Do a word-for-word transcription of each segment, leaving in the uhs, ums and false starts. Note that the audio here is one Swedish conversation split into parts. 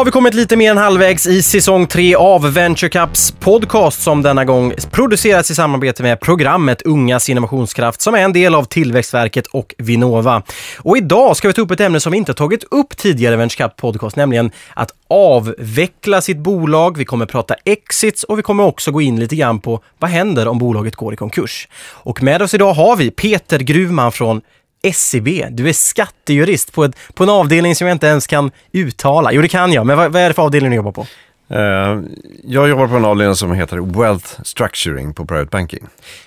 har vi kommit lite mer än halvvägs i säsong tre av Venture Cups podcast, som denna gång produceras i samarbete med programmet Ungas innovationskraft, som är en del av Tillväxtverket och Vinnova. Och idag ska vi ta upp ett ämne som vi inte tagit upp tidigare i Venture Cup podcast, nämligen att avveckla sitt bolag. Vi kommer prata exits och vi kommer också gå in lite grann på vad händer om bolaget går i konkurs. Och med oss idag har vi Peter Grufman från S C B. Du är skattejurist på, ett, på en avdelning som jag inte ens kan uttala. Jo, det kan jag, men vad, vad är det för avdelning du jobbar på? Uh, jag jobbar på en avdelning som heter Wealth Structuring på Private Banking.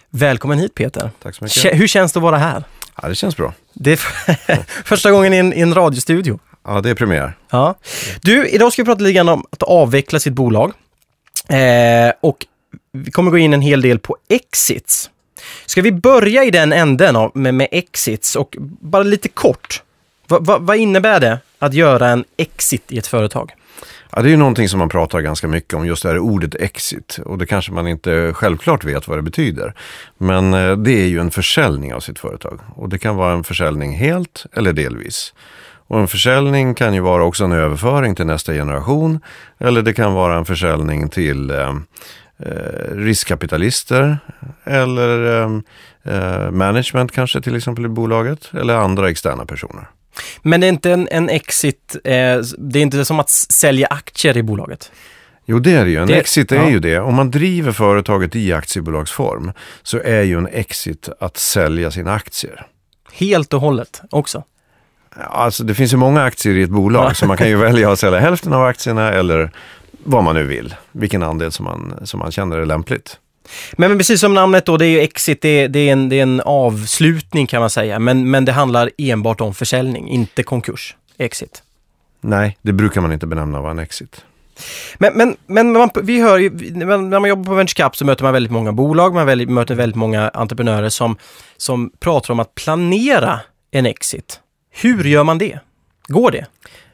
Välkommen hit, Peter. Tack så mycket. K- hur känns det att vara här? Ja, det känns bra. Det är för- första gången i en, i en radiostudio. Ja, det är premiär. Ja. Du, idag ska vi prata lite grann om att avveckla sitt bolag. Eh, och vi kommer gå in en hel del på exits. Ska vi börja i den änden av, med, med exits och bara lite kort. Va, va, vad innebär det att göra en exit i ett företag? Ja, det är ju någonting som man pratar ganska mycket om, just det här ordet exit. Och det kanske man inte självklart vet vad det betyder. Men det är ju en försäljning av sitt företag. Och det kan vara en försäljning helt eller delvis. Och en försäljning kan ju vara också en överföring till nästa generation. Eller det kan vara en försäljning till eh, riskkapitalister eller eh, management kanske till exempel i bolaget eller andra externa personer. Men det är inte en, en exit, eh, det är inte som att sälja aktier i bolaget? Jo, det är det ju. En det, exit är ja. ju det. Om man driver företaget i aktiebolagsform så är ju en exit att sälja sina aktier. Helt och hållet också? Alltså det finns ju många aktier i ett bolag, ja. Så man kan ju välja att sälja hälften av aktierna eller vad man nu vill. Vilken andel som man, som man känner är lämpligt. Men, men precis som namnet då, det är ju exit, det är, det är, en, det är en avslutning kan man säga. Men, men det handlar enbart om försäljning, inte konkurs. Exit. Nej, det brukar man inte benämna vad en exit. Men, men, men man, vi hör ju, när man jobbar på Venture Cup så möter man väldigt många bolag, man väldigt, möter väldigt många entreprenörer som, som pratar om att planera en exit. Hur gör man det? Går det?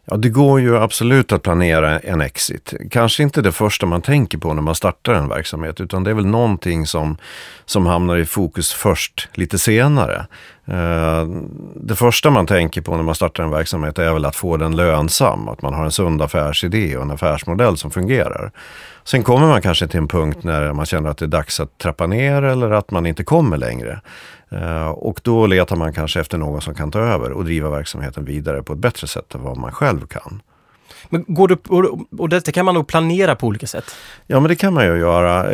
Ja, det går ju absolut att planera en exit. Kanske inte det första man tänker på när man startar en verksamhet, utan det är väl någonting som, som hamnar i fokus först lite senare. Det första man tänker på när man startar en verksamhet är väl att få den lönsam, att man har en sund affärsidé och en affärsmodell som fungerar. Sen kommer man kanske till en punkt när man känner att det är dags att trappa ner eller att man inte kommer längre. Och då letar man kanske efter någon som kan ta över och driva verksamheten vidare på ett bättre sätt än vad man själv kan. Men går det, och det kan man nog planera på olika sätt? Ja, men det kan man ju göra.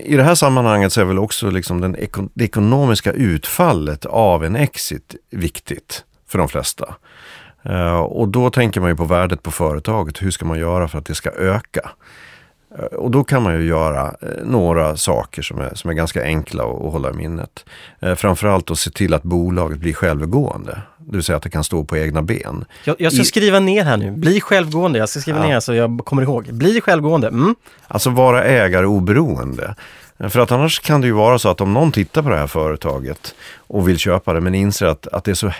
I det här sammanhanget så är väl också liksom den, det ekonomiska utfallet av en exit viktigt för de flesta. Och då tänker man ju på värdet på företaget. Hur ska man göra för att det ska öka? Och då kan man ju göra några saker som är, som är ganska enkla att hålla i minnet. Framförallt att se till att bolaget blir självgående. Det vill säga att det kan stå på egna ben. Jag, jag ska I... skriva ner här nu. Bli självgående. Jag ska skriva ja. ner så jag kommer ihåg. Bli självgående. Mm. Alltså vara ägare oberoende. För att annars kan det ju vara så att om någon tittar på det här företaget och vill köpa det men inser att, att det är så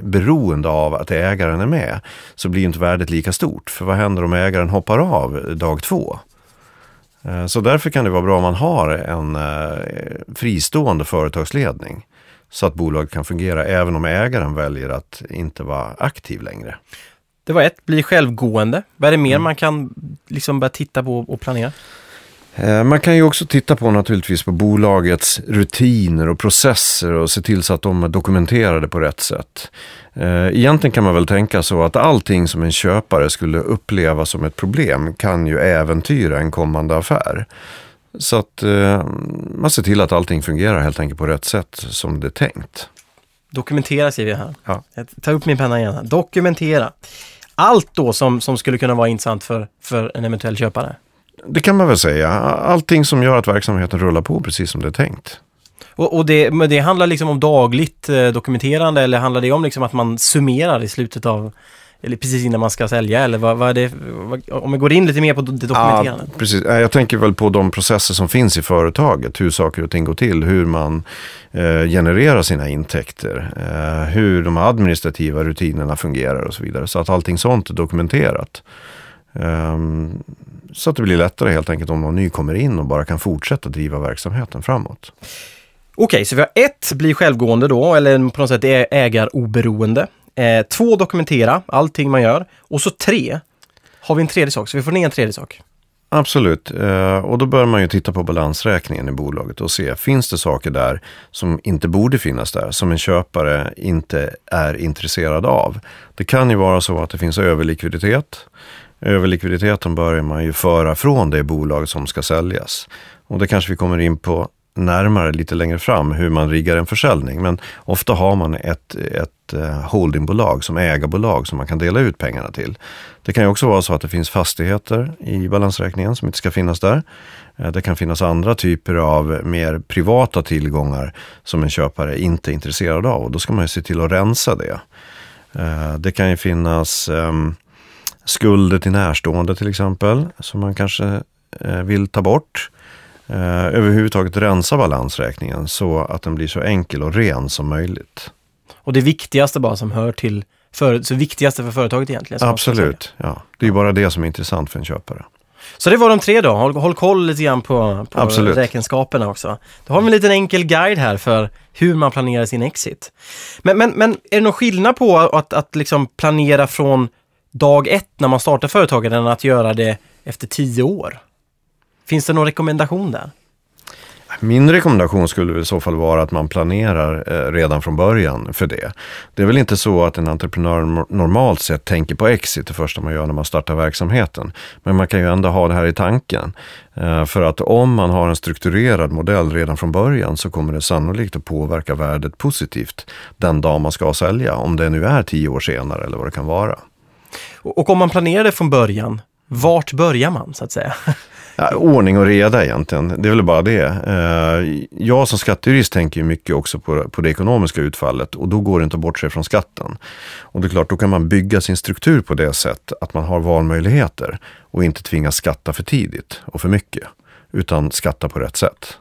beroende av att ägaren är med, så blir inte värdet lika stort. För vad händer om ägaren hoppar av dag två? Så därför kan det vara bra om man har en fristående företagsledning så att bolaget kan fungera även om ägaren väljer att inte vara aktiv längre. Det var ett, bli självgående. Vad är det mer mm. man kan liksom börja titta på och planera? Man kan ju också titta på naturligtvis på bolagets rutiner och processer och se till så att de är dokumenterade på rätt sätt. Egentligen kan man väl tänka så att allting som en köpare skulle uppleva som ett problem kan ju äventyra en kommande affär. Så att man ser till att allting fungerar helt enkelt på rätt sätt som det är tänkt. Dokumentera skriver jag här. Ja. Jag tar upp min penna igen här. Dokumentera. Allt då som, som skulle kunna vara intressant för, för en eventuell köpare. Det kan man väl säga. Allting som gör att verksamheten rullar på precis som det är tänkt. Och, och det, men det handlar liksom om dagligt eh, dokumenterande, eller handlar det om liksom att man summerar i slutet av, eller precis innan man ska sälja, eller vad, vad är det, vad, om vi går in lite mer på det dokumenterande? Ja, precis. Jag tänker väl på de processer som finns i företaget, hur saker och ting går till, hur man eh, genererar sina intäkter, eh, hur de administrativa rutinerna fungerar och så vidare. Så att allting sånt är dokumenterat. Um, så att det blir lättare helt enkelt om någon ny kommer in och bara kan fortsätta driva verksamheten framåt. Okej, så vi har ett, bli självgående då, eller på något sätt ägaroberoende. Eh, två, dokumentera allting man gör. Och så tre, Har vi en tredje sak? Så vi får ner en tredje sak. Absolut. Och då bör man ju titta på balansräkningen i bolaget och se, finns det saker där som inte borde finnas där, som en köpare inte är intresserad av? Det kan ju vara så att det finns överlikviditet. Överlikviditeten börjar man ju föra från det bolag som ska säljas. Och det kanske vi kommer in på närmare lite längre fram, hur man riggar en försäljning. Men ofta har man ett, ett holdingbolag som ägarbolag som man kan dela ut pengarna till. Det kan ju också vara så att det finns fastigheter i balansräkningen som inte ska finnas där. Det kan finnas andra typer av mer privata tillgångar som en köpare inte är intresserad av. Och då ska man ju se till att rensa det. Det kan ju finnas skulder till närstående till exempel som man kanske vill ta bort. Överhuvudtaget rensa balansräkningen så att den blir så enkel och ren som möjligt. Och det viktigaste bara som hör till för, så viktigaste för företaget egentligen. Absolut, ja. Det är ju bara det som är intressant för en köpare. Så det var de tre då. Håll, håll koll lite grann på, på räkenskaperna också. Då har vi en liten enkel guide här för hur man planerar sin exit. Men, men, men är det någon skillnad på att, att liksom planera från dag ett när man startar företaget än att göra det efter tio år? Finns det någon rekommendation där? Min rekommendation skulle i så fall vara att man planerar eh, redan från början för det. Det är väl inte så att en entreprenör normalt sett tänker på exit det första man gör när man startar verksamheten. Men man kan ju ändå ha det här i tanken. Eh, för att om man har en strukturerad modell redan från början så kommer det sannolikt att påverka värdet positivt den dag man ska sälja. Om det nu är tio år senare eller vad det kan vara. Och, och om man planerar det från början, vart börjar man så att säga? Ja, ordning och reda egentligen, det är väl bara det. Jag som skattejurist tänker ju mycket också på, på det ekonomiska utfallet och då går det inte bort sig från skatten. Och det är klart, då kan man bygga sin struktur på det sätt att man har valmöjligheter och inte tvingas skatta för tidigt och för mycket, utan skatta på rätt sätt.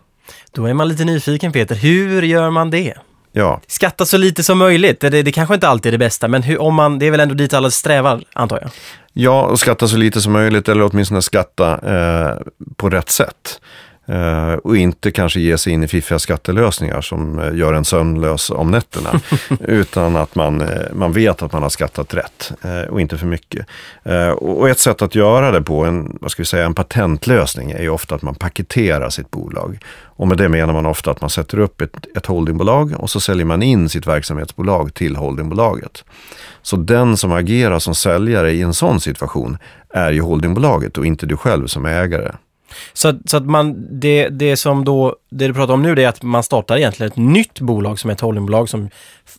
Då är man lite nyfiken, Peter, hur gör man det? Ja. Skatta så lite som möjligt, det, det kanske inte alltid är det bästa, men hur, om man, det är väl ändå dit alla strävar, antar jag. Ja, och skatta så lite som möjligt, eller åtminstone skatta eh, på rätt sätt. Eh, och inte kanske ge sig in i fiffiga skattelösningar som gör en sömnlös om nätterna. Utan att man, eh, man vet att man har skattat rätt eh, och inte för mycket. Eh, och ett sätt att göra det på, en, vad ska vi säga, en patentlösning är ju ofta att man paketerar sitt bolag. Och med det menar man ofta att man sätter upp ett, ett holdingbolag och så säljer man in sitt verksamhetsbolag till holdingbolaget. Så den som agerar som säljare i en sån situation är ju holdingbolaget och inte du själv som ägare. Så, så att man, det, det som då, det du pratar om nu, det är att man startar egentligen ett nytt bolag som är ett holdingbolag som,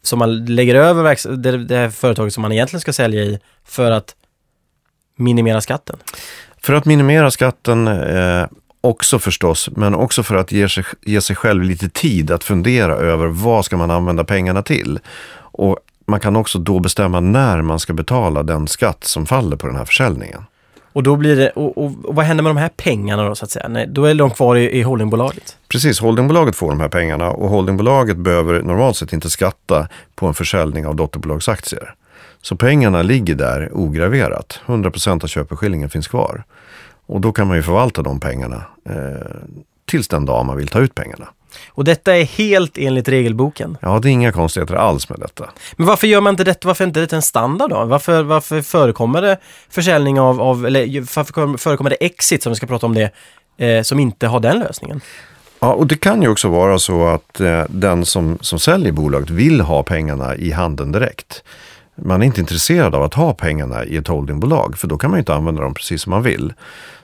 som man lägger över verks, det, det här företaget som man egentligen ska sälja i för att minimera skatten. För att minimera skatten... Eh, Också förstås, men också för att ge sig, ge sig själv lite tid att fundera över vad ska man använda pengarna till. Och man kan också då bestämma när man ska betala den skatt som faller på den här försäljningen. Och då blir det, och, och, och vad händer med de här pengarna då så att säga? Nej, då är de kvar i, i holdingbolaget. Precis, holdingbolaget får de här pengarna och holdingbolaget behöver normalt sett inte skatta på en försäljning av dotterbolagsaktier. Så pengarna ligger där ograverat. hundra procent av köpeskillingen finns kvar. Och då kan man ju förvalta de pengarna eh, tills den dag man vill ta ut pengarna. Och detta är helt enligt regelboken? Ja, det är inga konstigheter alls med detta. Men varför gör man inte detta? Varför är inte det en standard då? Varför, varför förekommer det försäljning av, av, eller varför förekommer det exit, som vi ska prata om det, eh, som inte har den lösningen? Ja, och det kan ju också vara så att eh, den som, som säljer bolaget vill ha pengarna i handen direkt. Man är inte intresserad av att ha pengarna i ett holdingbolag, för då kan man ju inte använda dem precis som man vill.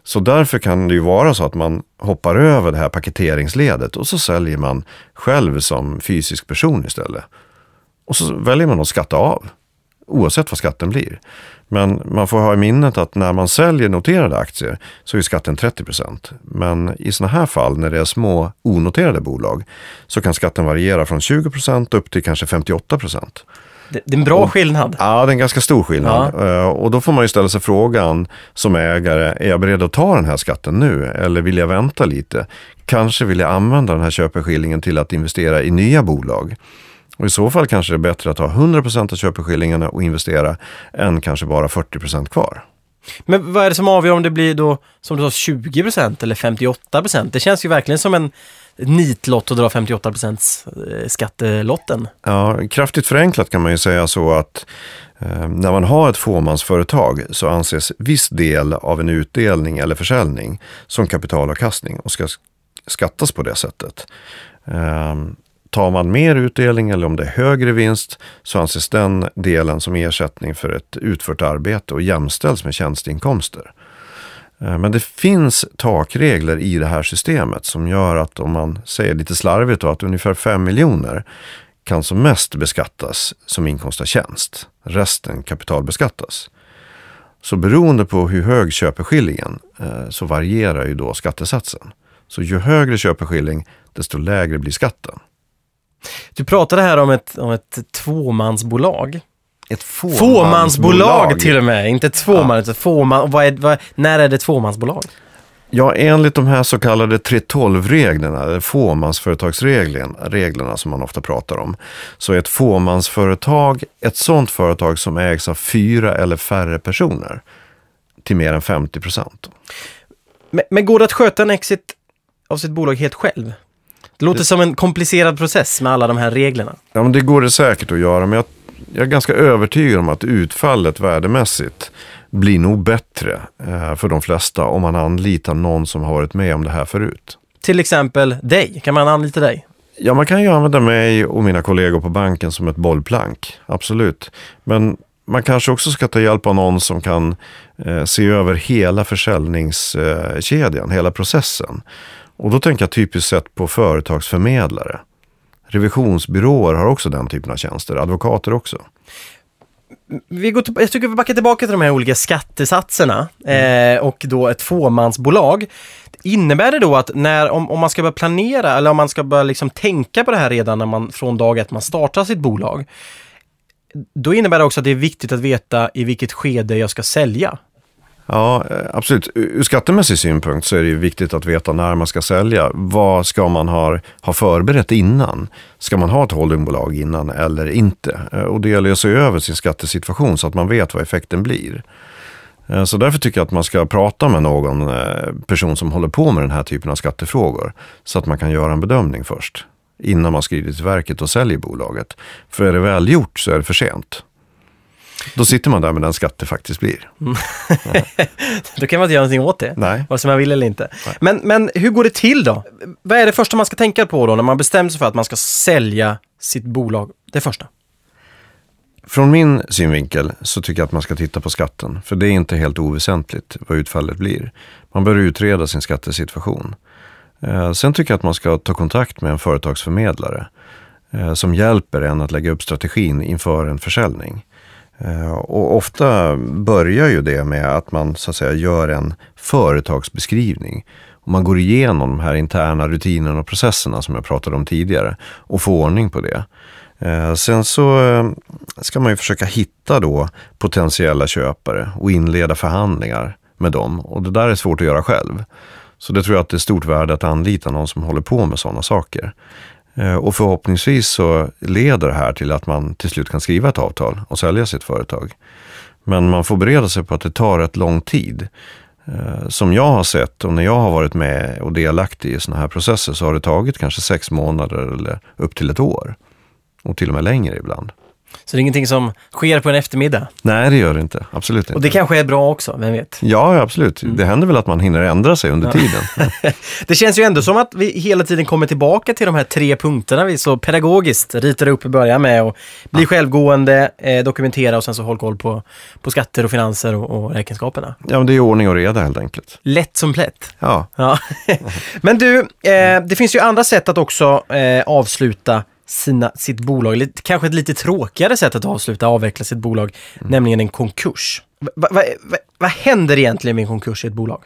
Så därför kan det ju vara så att man hoppar över det här paketeringsledet och så säljer man själv som fysisk person istället. Och så väljer man att skatta av, oavsett vad skatten blir. Men man får ha i minnet att när man säljer noterade aktier så är skatten trettio procent. Men i såna här fall, när det är små onoterade bolag, så kan skatten variera från tjugo procent upp till kanske femtioåtta procent. Det är en bra och, skillnad. Ja, det är en ganska stor skillnad. Ja. Och då får man ju ställa sig frågan som ägare, är jag beredd att ta den här skatten nu? Eller vill jag vänta lite? Kanske vill jag använda den här köpeskillingen till att investera i nya bolag. Och i så fall kanske det är bättre att ha hundra procent av köpeskillingarna och investera än kanske bara fyrtio procent kvar. Men vad är det som avgör om det blir då, som du sa, tjugo procent eller femtioåtta procent? Det känns ju verkligen som en nitlott att dra femtioåtta procent skattelotten. Ja, kraftigt förenklat kan man ju säga så att eh, när man har ett fåmansföretag så anses viss del av en utdelning eller försäljning som kapitalavkastning och ska skattas på det sättet. Eh, Tar man mer utdelning eller om det är högre vinst så anses den delen som ersättning för ett utfört arbete och jämställs med tjänsteinkomster. Men det finns takregler i det här systemet som gör att, om man säger lite slarvigt då, att ungefär fem miljoner kan som mest beskattas som inkomst av tjänst. Resten kapitalbeskattas. Så beroende på hur hög köpeskillingen så varierar ju då skattesatsen. Så ju högre köpeskilling desto lägre blir skatten. Du pratade här om ett, om ett tvåmansbolag. Ett fåmansbolag. Fåmansbolag till och med, inte tvåman, ja. Fåman, vad är, vad, när är det tvåmansbolag? Ja, enligt de här så kallade tre tolv-reglerna, eller fåmansföretagsreglerna som man ofta pratar om, så är ett fåmansföretag ett sådant företag som ägs av fyra eller färre personer till mer än femtio procent. Men, men går det att sköta en exit av sitt bolag helt själv? Det låter som en komplicerad process med alla de här reglerna. Ja, men det går det säkert att göra, men jag, jag är ganska övertygad om att utfallet värdemässigt blir nog bättre eh, för de flesta om man anlitar någon som har varit med om det här förut. Till exempel dig, kan man anlita dig? Ja, man kan ju använda mig och mina kollegor på banken som ett bollplank, absolut. Men man kanske också ska ta hjälp av någon som kan eh, se över hela försäljningskedjan, hela processen. Och då tänker jag typiskt sett på företagsförmedlare. Revisionsbyråer har också den typen av tjänster. Advokater också. Vi går till, jag tycker vi backar tillbaka till de här olika skattesatserna. Mm. Eh, och då ett fåmansbolag. Innebär det då att när, om, om man ska börja planera eller om man ska börja liksom tänka på det här redan när man, från dag att man startar sitt bolag. Då innebär det också att det är viktigt att veta i vilket skede jag ska sälja. Ja, absolut. Ur skattemässig synpunkt så är det ju viktigt att veta när man ska sälja. Vad ska man ha, ha förberett innan? Ska man ha ett holdingbolag innan eller inte? Och det gäller att se över sin skattesituation så att man vet vad effekten blir. Så därför tycker jag att man ska prata med någon person som håller på med den här typen av skattefrågor. Så att man kan göra en bedömning först. Innan man skrider till verket och säljer bolaget. För är det väl gjort så är det för sent. Då sitter man där med den skatt det faktiskt blir. Mm. Då kan man inte göra någonting åt det. Nej. Vad som man vill eller inte. Men, men hur går det till då? Vad är det första man ska tänka på då när man bestämmer sig för att man ska sälja sitt bolag? Det första. Från min synvinkel så tycker jag att man ska titta på skatten. För det är inte helt oväsentligt vad utfallet blir. Man bör utreda sin skattesituation. Sen tycker jag att man ska ta kontakt med en företagsförmedlare som hjälper en att lägga upp strategin inför en försäljning. Och ofta börjar ju det med att man så att säga gör en företagsbeskrivning och man går igenom de här interna rutinerna och processerna som jag pratade om tidigare och får ordning på det. Sen så ska man ju försöka hitta då potentiella köpare och inleda förhandlingar med dem, och det där är svårt att göra själv. Så det tror jag att det är stort värde att anlita någon som håller på med sådana saker. Och förhoppningsvis så leder det här till att man till slut kan skriva ett avtal och sälja sitt företag. Men man får bereda sig på att det tar rätt lång tid. Som jag har sett, och när jag har varit med och delaktig i såna här processer, så har det tagit kanske sex månader eller upp till ett år. Och till och med längre ibland. Så det är ingenting som sker på en eftermiddag? Nej, det gör det inte. Absolut inte. Och det kanske är bra också, vem vet? Ja, absolut. Mm. Det händer väl att man hinner ändra sig under ja. tiden. Det känns ju ändå som att vi hela tiden kommer tillbaka till de här tre punkterna vi så pedagogiskt ritar upp i början med. Och bli ja. självgående, eh, dokumentera och sen så håll koll på, på skatter och finanser och, och räkenskaperna. Ja, men det är ordning och reda helt enkelt. Lätt som plätt. Ja. ja. Men du, eh, det finns ju andra sätt att också eh, avsluta Sina, sitt bolag, kanske ett lite tråkigare sätt att avsluta, avveckla sitt bolag, mm. nämligen en konkurs. Va, va, va, vad händer egentligen med en konkurs i ett bolag?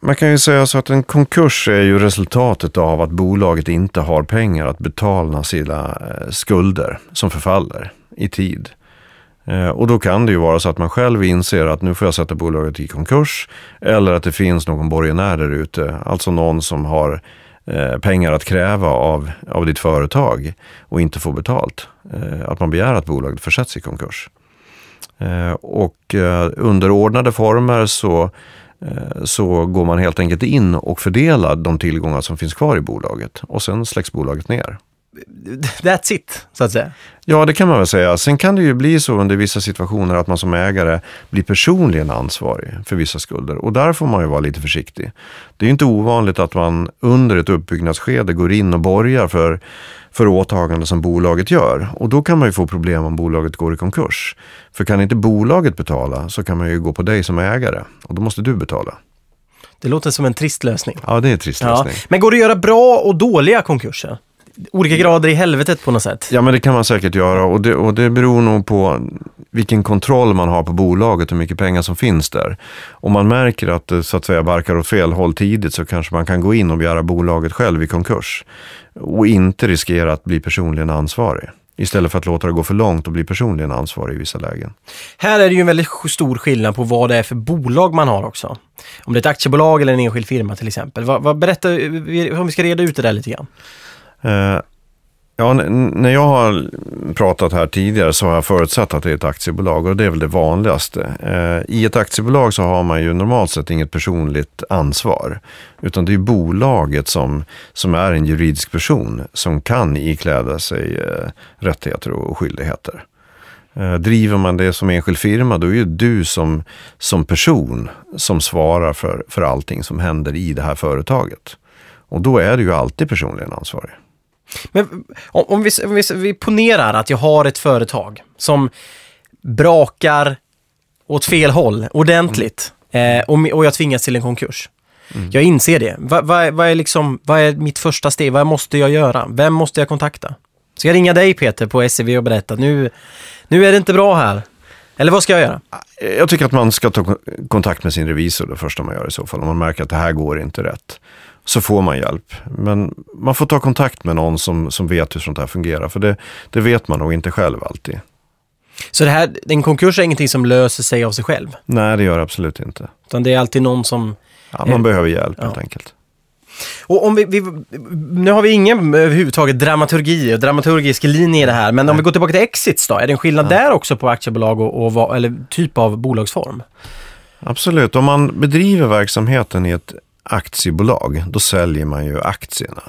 Man kan ju säga så att en konkurs är ju resultatet av att bolaget inte har pengar att betala sina skulder som förfaller i tid. Och då kan det ju vara så att man själv inser att nu får jag sätta bolaget i konkurs, eller att det finns någon borgenär där ute, alltså någon som har pengar att kräva av, av ditt företag och inte få betalt. Att man begär att bolaget försätts i konkurs. Och underordnade former så, så går man helt enkelt in och fördelar de tillgångar som finns kvar i bolaget. Och sen släcks bolaget ner. That's it, så att säga. Ja, det kan man väl säga. Sen kan det ju bli så under vissa situationer att man som ägare blir personligen ansvarig för vissa skulder. Och där får man ju vara lite försiktig. Det är ju inte ovanligt att man under ett uppbyggnadsskede går in och borgar för, för åtagande som bolaget gör. Och då kan man ju få problem om bolaget går i konkurs. För kan inte bolaget betala så kan man ju gå på dig som ägare. Och då måste du betala. Det låter som en trist lösning. Ja, det är en trist lösning. Ja. Men går det att göra bra och dåliga konkurser? Olika grader i helvetet på något sätt. Ja, men det kan man säkert göra och det, och det beror nog på vilken kontroll man har på bolaget och hur mycket pengar som finns där. Om man märker att det så att säga barkar åt fel håll tidigt så kanske man kan gå in och begära bolaget själv i konkurs och inte riskera att bli personligen ansvarig. Istället för att låta det gå för långt och bli personligen ansvarig i vissa lägen. Här är det ju en väldigt stor skillnad på vad det är för bolag man har också. Om det är ett aktiebolag eller en enskild firma till exempel. Vad, vad berättar, om vi ska reda ut det där lite grann. Uh, ja, n- när jag har pratat här tidigare så har jag förutsatt att det är ett aktiebolag och det är väl det vanligaste. Uh, I ett aktiebolag så har man ju normalt sett inget personligt ansvar utan det är ju bolaget som, som är en juridisk person som kan ikläda sig uh, rättigheter och skyldigheter. Uh, driver man det som enskild firma då är ju du som, som person som svarar för, för allting som händer i det här företaget. Och då är du ju alltid personligen ansvarig. Men om, om, vi, om, vi, om vi ponerar att jag har ett företag som brakar åt fel håll ordentligt eh, och, och jag tvingas till en konkurs. Mm. Jag inser det. Va, va, va är liksom, vad är mitt första steg? Vad måste jag göra? Vem måste jag kontakta? Ska jag ringa dig Peter på S E B och berätta att nu, nu är det inte bra här? Eller vad ska jag göra? Jag tycker att man ska ta kontakt med sin revisor det första man gör i så fall. Om man märker att det här går inte rätt. Så får man hjälp. Men man får ta kontakt med någon som, som vet hur sånt här fungerar. För det, det vet man nog inte själv alltid. Så det här, en konkurs är ingenting som löser sig av sig själv? Nej, det gör det absolut inte. Utan det är alltid någon som... Ja, man är... behöver hjälp ja. Helt enkelt. Och om vi, vi, nu har vi ingen överhuvudtaget dramaturgi och dramaturgisk linje i det här. Men Nej. Om vi går tillbaka till exits då, är det en skillnad ja. Där också på aktiebolag och, och eller typ av bolagsform? Absolut. Om man bedriver verksamheten i ett aktiebolag, då säljer man ju aktierna.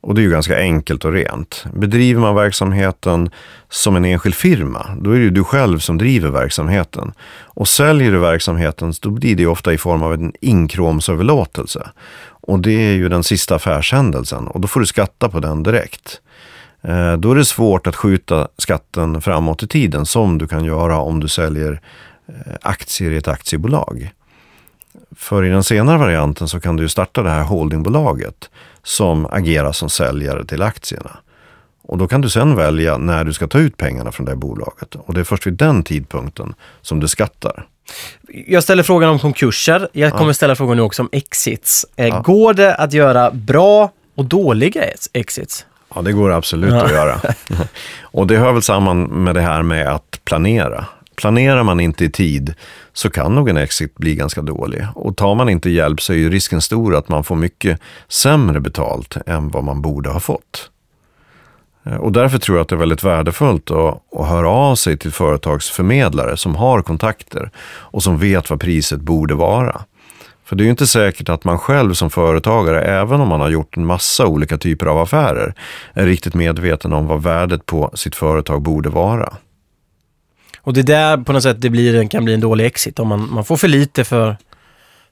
Och det är ju ganska enkelt och rent. Bedriver man verksamheten som en enskild firma, då är det ju du själv som driver verksamheten. Och säljer du verksamheten, då blir det ju ofta i form av en inkromsöverlåtelse. Och det är ju den sista affärshändelsen. Och då får du skatta på den direkt. Eh, då är det svårt att skjuta skatten framåt i tiden som du kan göra om du säljer eh, aktier i ett aktiebolag. För i den senare varianten så kan du starta det här holdingbolaget som agerar som säljare till aktierna. Och då kan du sen välja när du ska ta ut pengarna från det bolaget. Och det är först vid den tidpunkten som du skattar. Jag ställer frågan om konkurser. Jag kommer ja. ställa frågan nu också om exits. Ja. Går det att göra bra och dåliga exits? Ja, det går absolut ja. att göra. Och det hör väl samman med det här med att planera. Planerar man inte i tid så kan nog en exit bli ganska dålig. Och tar man inte hjälp så är ju risken stor att man får mycket sämre betalt än vad man borde ha fått. Och därför tror jag att det är väldigt värdefullt att, att höra av sig till företagsförmedlare som har kontakter och som vet vad priset borde vara. För det är ju inte säkert att man själv som företagare, även om man har gjort en massa olika typer av affärer, är riktigt medveten om vad värdet på sitt företag borde vara. Och det där på något sätt det blir, kan bli en dålig exit om man, man får för lite för,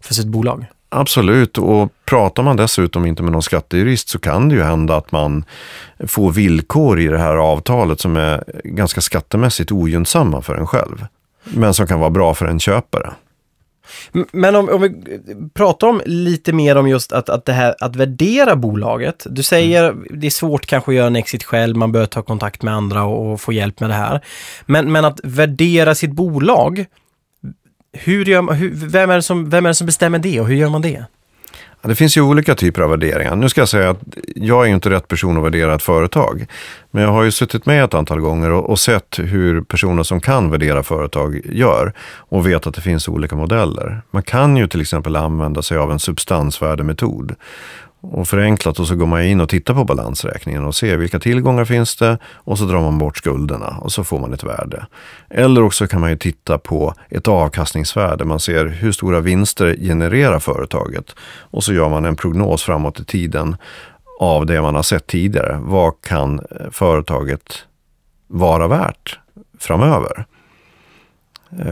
för sitt bolag. Absolut, och pratar man dessutom inte med någon skattejurist så kan det ju hända att man får villkor i det här avtalet som är ganska skattemässigt ogynnsamma för en själv. Men som kan vara bra för en köpare. Men om, om vi pratar om lite mer om just att, att, det här, att värdera bolaget. Du säger mm. det är svårt kanske att göra en exit själv. Man bör ta kontakt med andra och, och få hjälp med det här. Men, men att värdera sitt bolag. Hur gör man, hur, vem, är det som, vem är det som bestämmer det och hur gör man det? Ja, det finns ju olika typer av värderingar. Nu ska jag säga att jag är ju inte rätt person att värdera ett företag. Men jag har ju suttit med ett antal gånger och, och sett hur personer som kan värdera företag gör. Och vet att det finns olika modeller. Man kan ju till exempel använda sig av en substansvärdemetod. och förenklat, och så går man in och tittar på balansräkningen och ser vilka tillgångar finns det, och så drar man bort skulderna och så får man ett värde. Eller också kan man ju titta på ett avkastningsvärde. Man ser hur stora vinster genererar företaget, och så gör man en prognos framåt i tiden av det man har sett tidigare. Vad kan företaget vara värt framöver?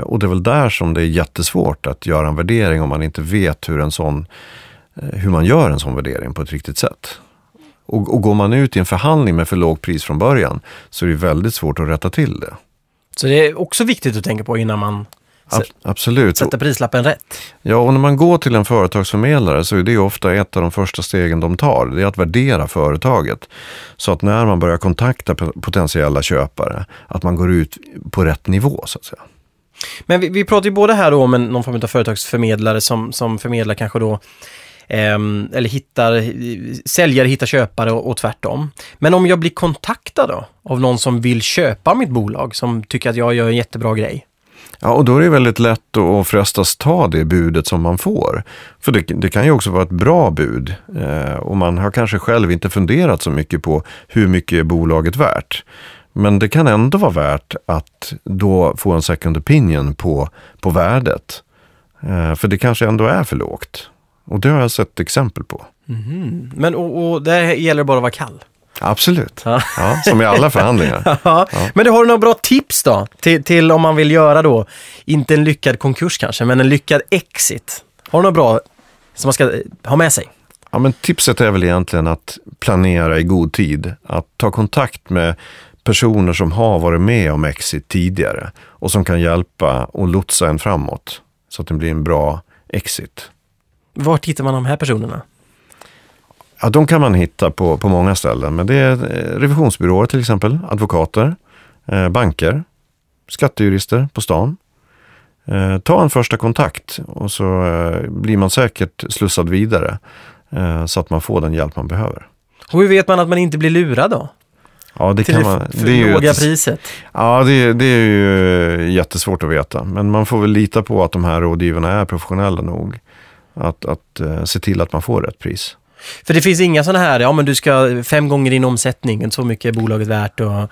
Och det är väl där som det är jättesvårt att göra en värdering om man inte vet hur en sån hur man gör en sån värdering på ett riktigt sätt. Och, och går man ut i en förhandling med för låg pris från början, så är det väldigt svårt att rätta till det. Så det är också viktigt att tänka på innan man Ab- absolut. sätter prislappen rätt. Ja, och när man går till en företagsförmedlare, så är det ofta ett av de första stegen de tar. Det är att värdera företaget. Så att när man börjar kontakta potentiella köpare, att man går ut på rätt nivå, så att säga. Men vi, vi pratar ju både här då om en, någon form av företagsförmedlare som, som förmedlar kanske då eller hittar, säljare hittar köpare och, och tvärtom. Men om jag blir kontaktad då av någon som vill köpa mitt bolag, som tycker att jag gör en jättebra grej. Ja, och då är det väldigt lätt att frestas ta det budet som man får. För det, det kan ju också vara ett bra bud. Eh, och man har kanske själv inte funderat så mycket på hur mycket är bolaget värt. Men det kan ändå vara värt att då få en second opinion på, på värdet. Eh, för det kanske ändå är för lågt. Och det har jag sett exempel på. Mm. Men och, och det gäller bara att vara kall? Absolut. Ja. Ja, som i alla förhandlingar. Ja. Ja. Men du har några bra tips då? Till, till om man vill göra då, inte en lyckad konkurs kanske, men en lyckad exit. Har du några bra som man ska ha med sig? Ja, men tipset är väl egentligen att planera i god tid. Att ta kontakt med personer som har varit med om exit tidigare. Och som kan hjälpa och lotsa en framåt. Så att det blir en bra exit. Vart hittar man de här personerna? Ja, de kan man hitta på, på många ställen. Men det är revisionsbyråer till exempel, advokater, eh, banker, skattejurister på stan. Eh, ta en första kontakt och så eh, blir man säkert slussad vidare eh, så att man får den hjälp man behöver. Och hur vet man att man inte blir lurad då? Ja, det till kan man, det är låga ju ett, priset. Ja, det, det är ju jättesvårt att veta. Men man får väl lita på att de här rådgivarna är professionella nog. Att, att uh, se till att man får rätt pris. För det finns inga sådana här, ja men du ska fem gånger din omsättning, så mycket är bolaget värt och,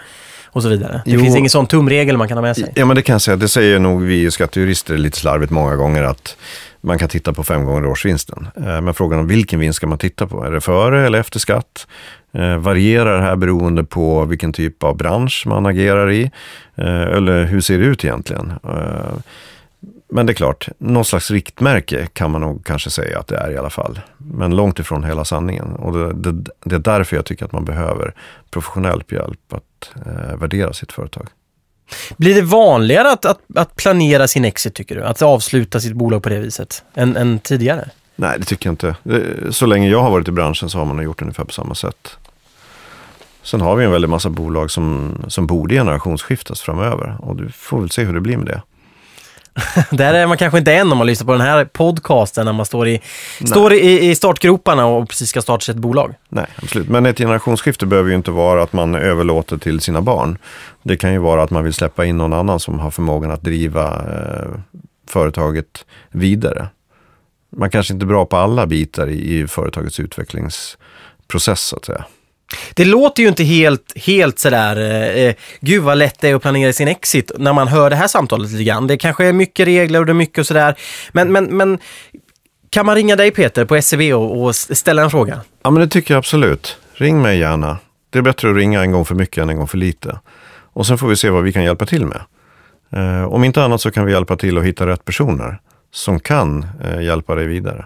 och så vidare. Det jo. finns ingen sån tumregel man kan ha med sig. Ja, men det kan jag säga, det säger nog vi skattejurister lite slarvigt många gånger, att man kan titta på fem gånger årsvinsten. Men frågan om vilken vinst ska man titta på? Är det före eller efter skatt? Varierar det här beroende på vilken typ av bransch man agerar i? Eller hur ser det ut egentligen? Men det är klart, någon slags riktmärke kan man nog kanske säga att det är i alla fall. Men långt ifrån hela sanningen. Och det, det, det är därför jag tycker att man behöver professionell hjälp att eh, värdera sitt företag. Blir det vanligare att, att, att planera sin exit, tycker du? Att avsluta sitt bolag på det viset än, än tidigare? Nej, det tycker jag inte. Så länge jag har varit i branschen så har man gjort ungefär på samma sätt. Sen har vi en väldigt massa bolag som, som borde generationsskiftas framöver. Och du får väl se hur det blir med det. Där är man kanske inte än om man lyssnar på den här podcasten när man står i, står i, i startgroparna och precis ska starta ett bolag. Nej, absolut. Men ett generationsskifte behöver ju inte vara att man överlåter till sina barn. Det kan ju vara att man vill släppa in någon annan som har förmågan att driva eh, företaget vidare. Man kanske inte är bra på alla bitar i, i företagets utvecklingsprocess, så att säga. Det låter ju inte helt, helt sådär eh, gud vad lätt det är att planera sin exit när man hör det här samtalet lite grann. Det kanske är mycket regler och det är mycket och sådär. Men, men, men kan man ringa dig, Peter, på S C B och, och ställa en fråga? Ja, men det tycker jag absolut. Ring mig gärna. Det är bättre att ringa en gång för mycket än en gång för lite. Och sen får vi se vad vi kan hjälpa till med. Eh, om inte annat så kan vi hjälpa till att hitta rätt personer som kan eh, hjälpa dig vidare.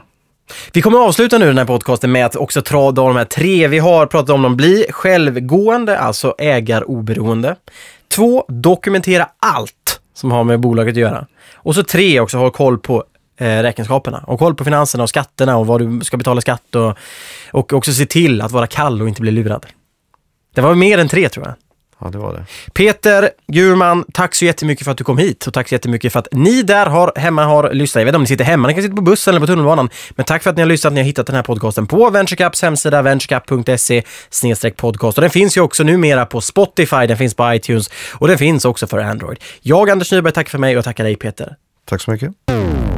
Vi kommer att avsluta nu den här podcasten med att också trada de här tre vi har pratat om. De blir självgående, alltså ägaroberoende. Två, dokumentera allt som har med bolaget att göra. Och så tre, också ha koll på eh, räkenskaperna och koll på finanserna och skatterna och vad du ska betala skatt och, och också se till att vara kall och inte bli lurad. Det var mer än tre, tror jag. Ja, det var det. Peter Grufman, tack så jättemycket för att du kom hit, och tack så jättemycket för att ni där har, hemma har lyssnat. Jag vet inte om ni sitter hemma, ni kan sitta på bussen eller på tunnelbanan, men tack för att ni har lyssnat, ni har hittat den här podcasten på Venture Cups hemsida, venturecup punkt se snedstreck podcast, och den finns ju också numera på Spotify, den finns på iTunes och den finns också för Android. Jag, Anders Nyberg, tack för mig och tackar dig, Peter. Tack så mycket.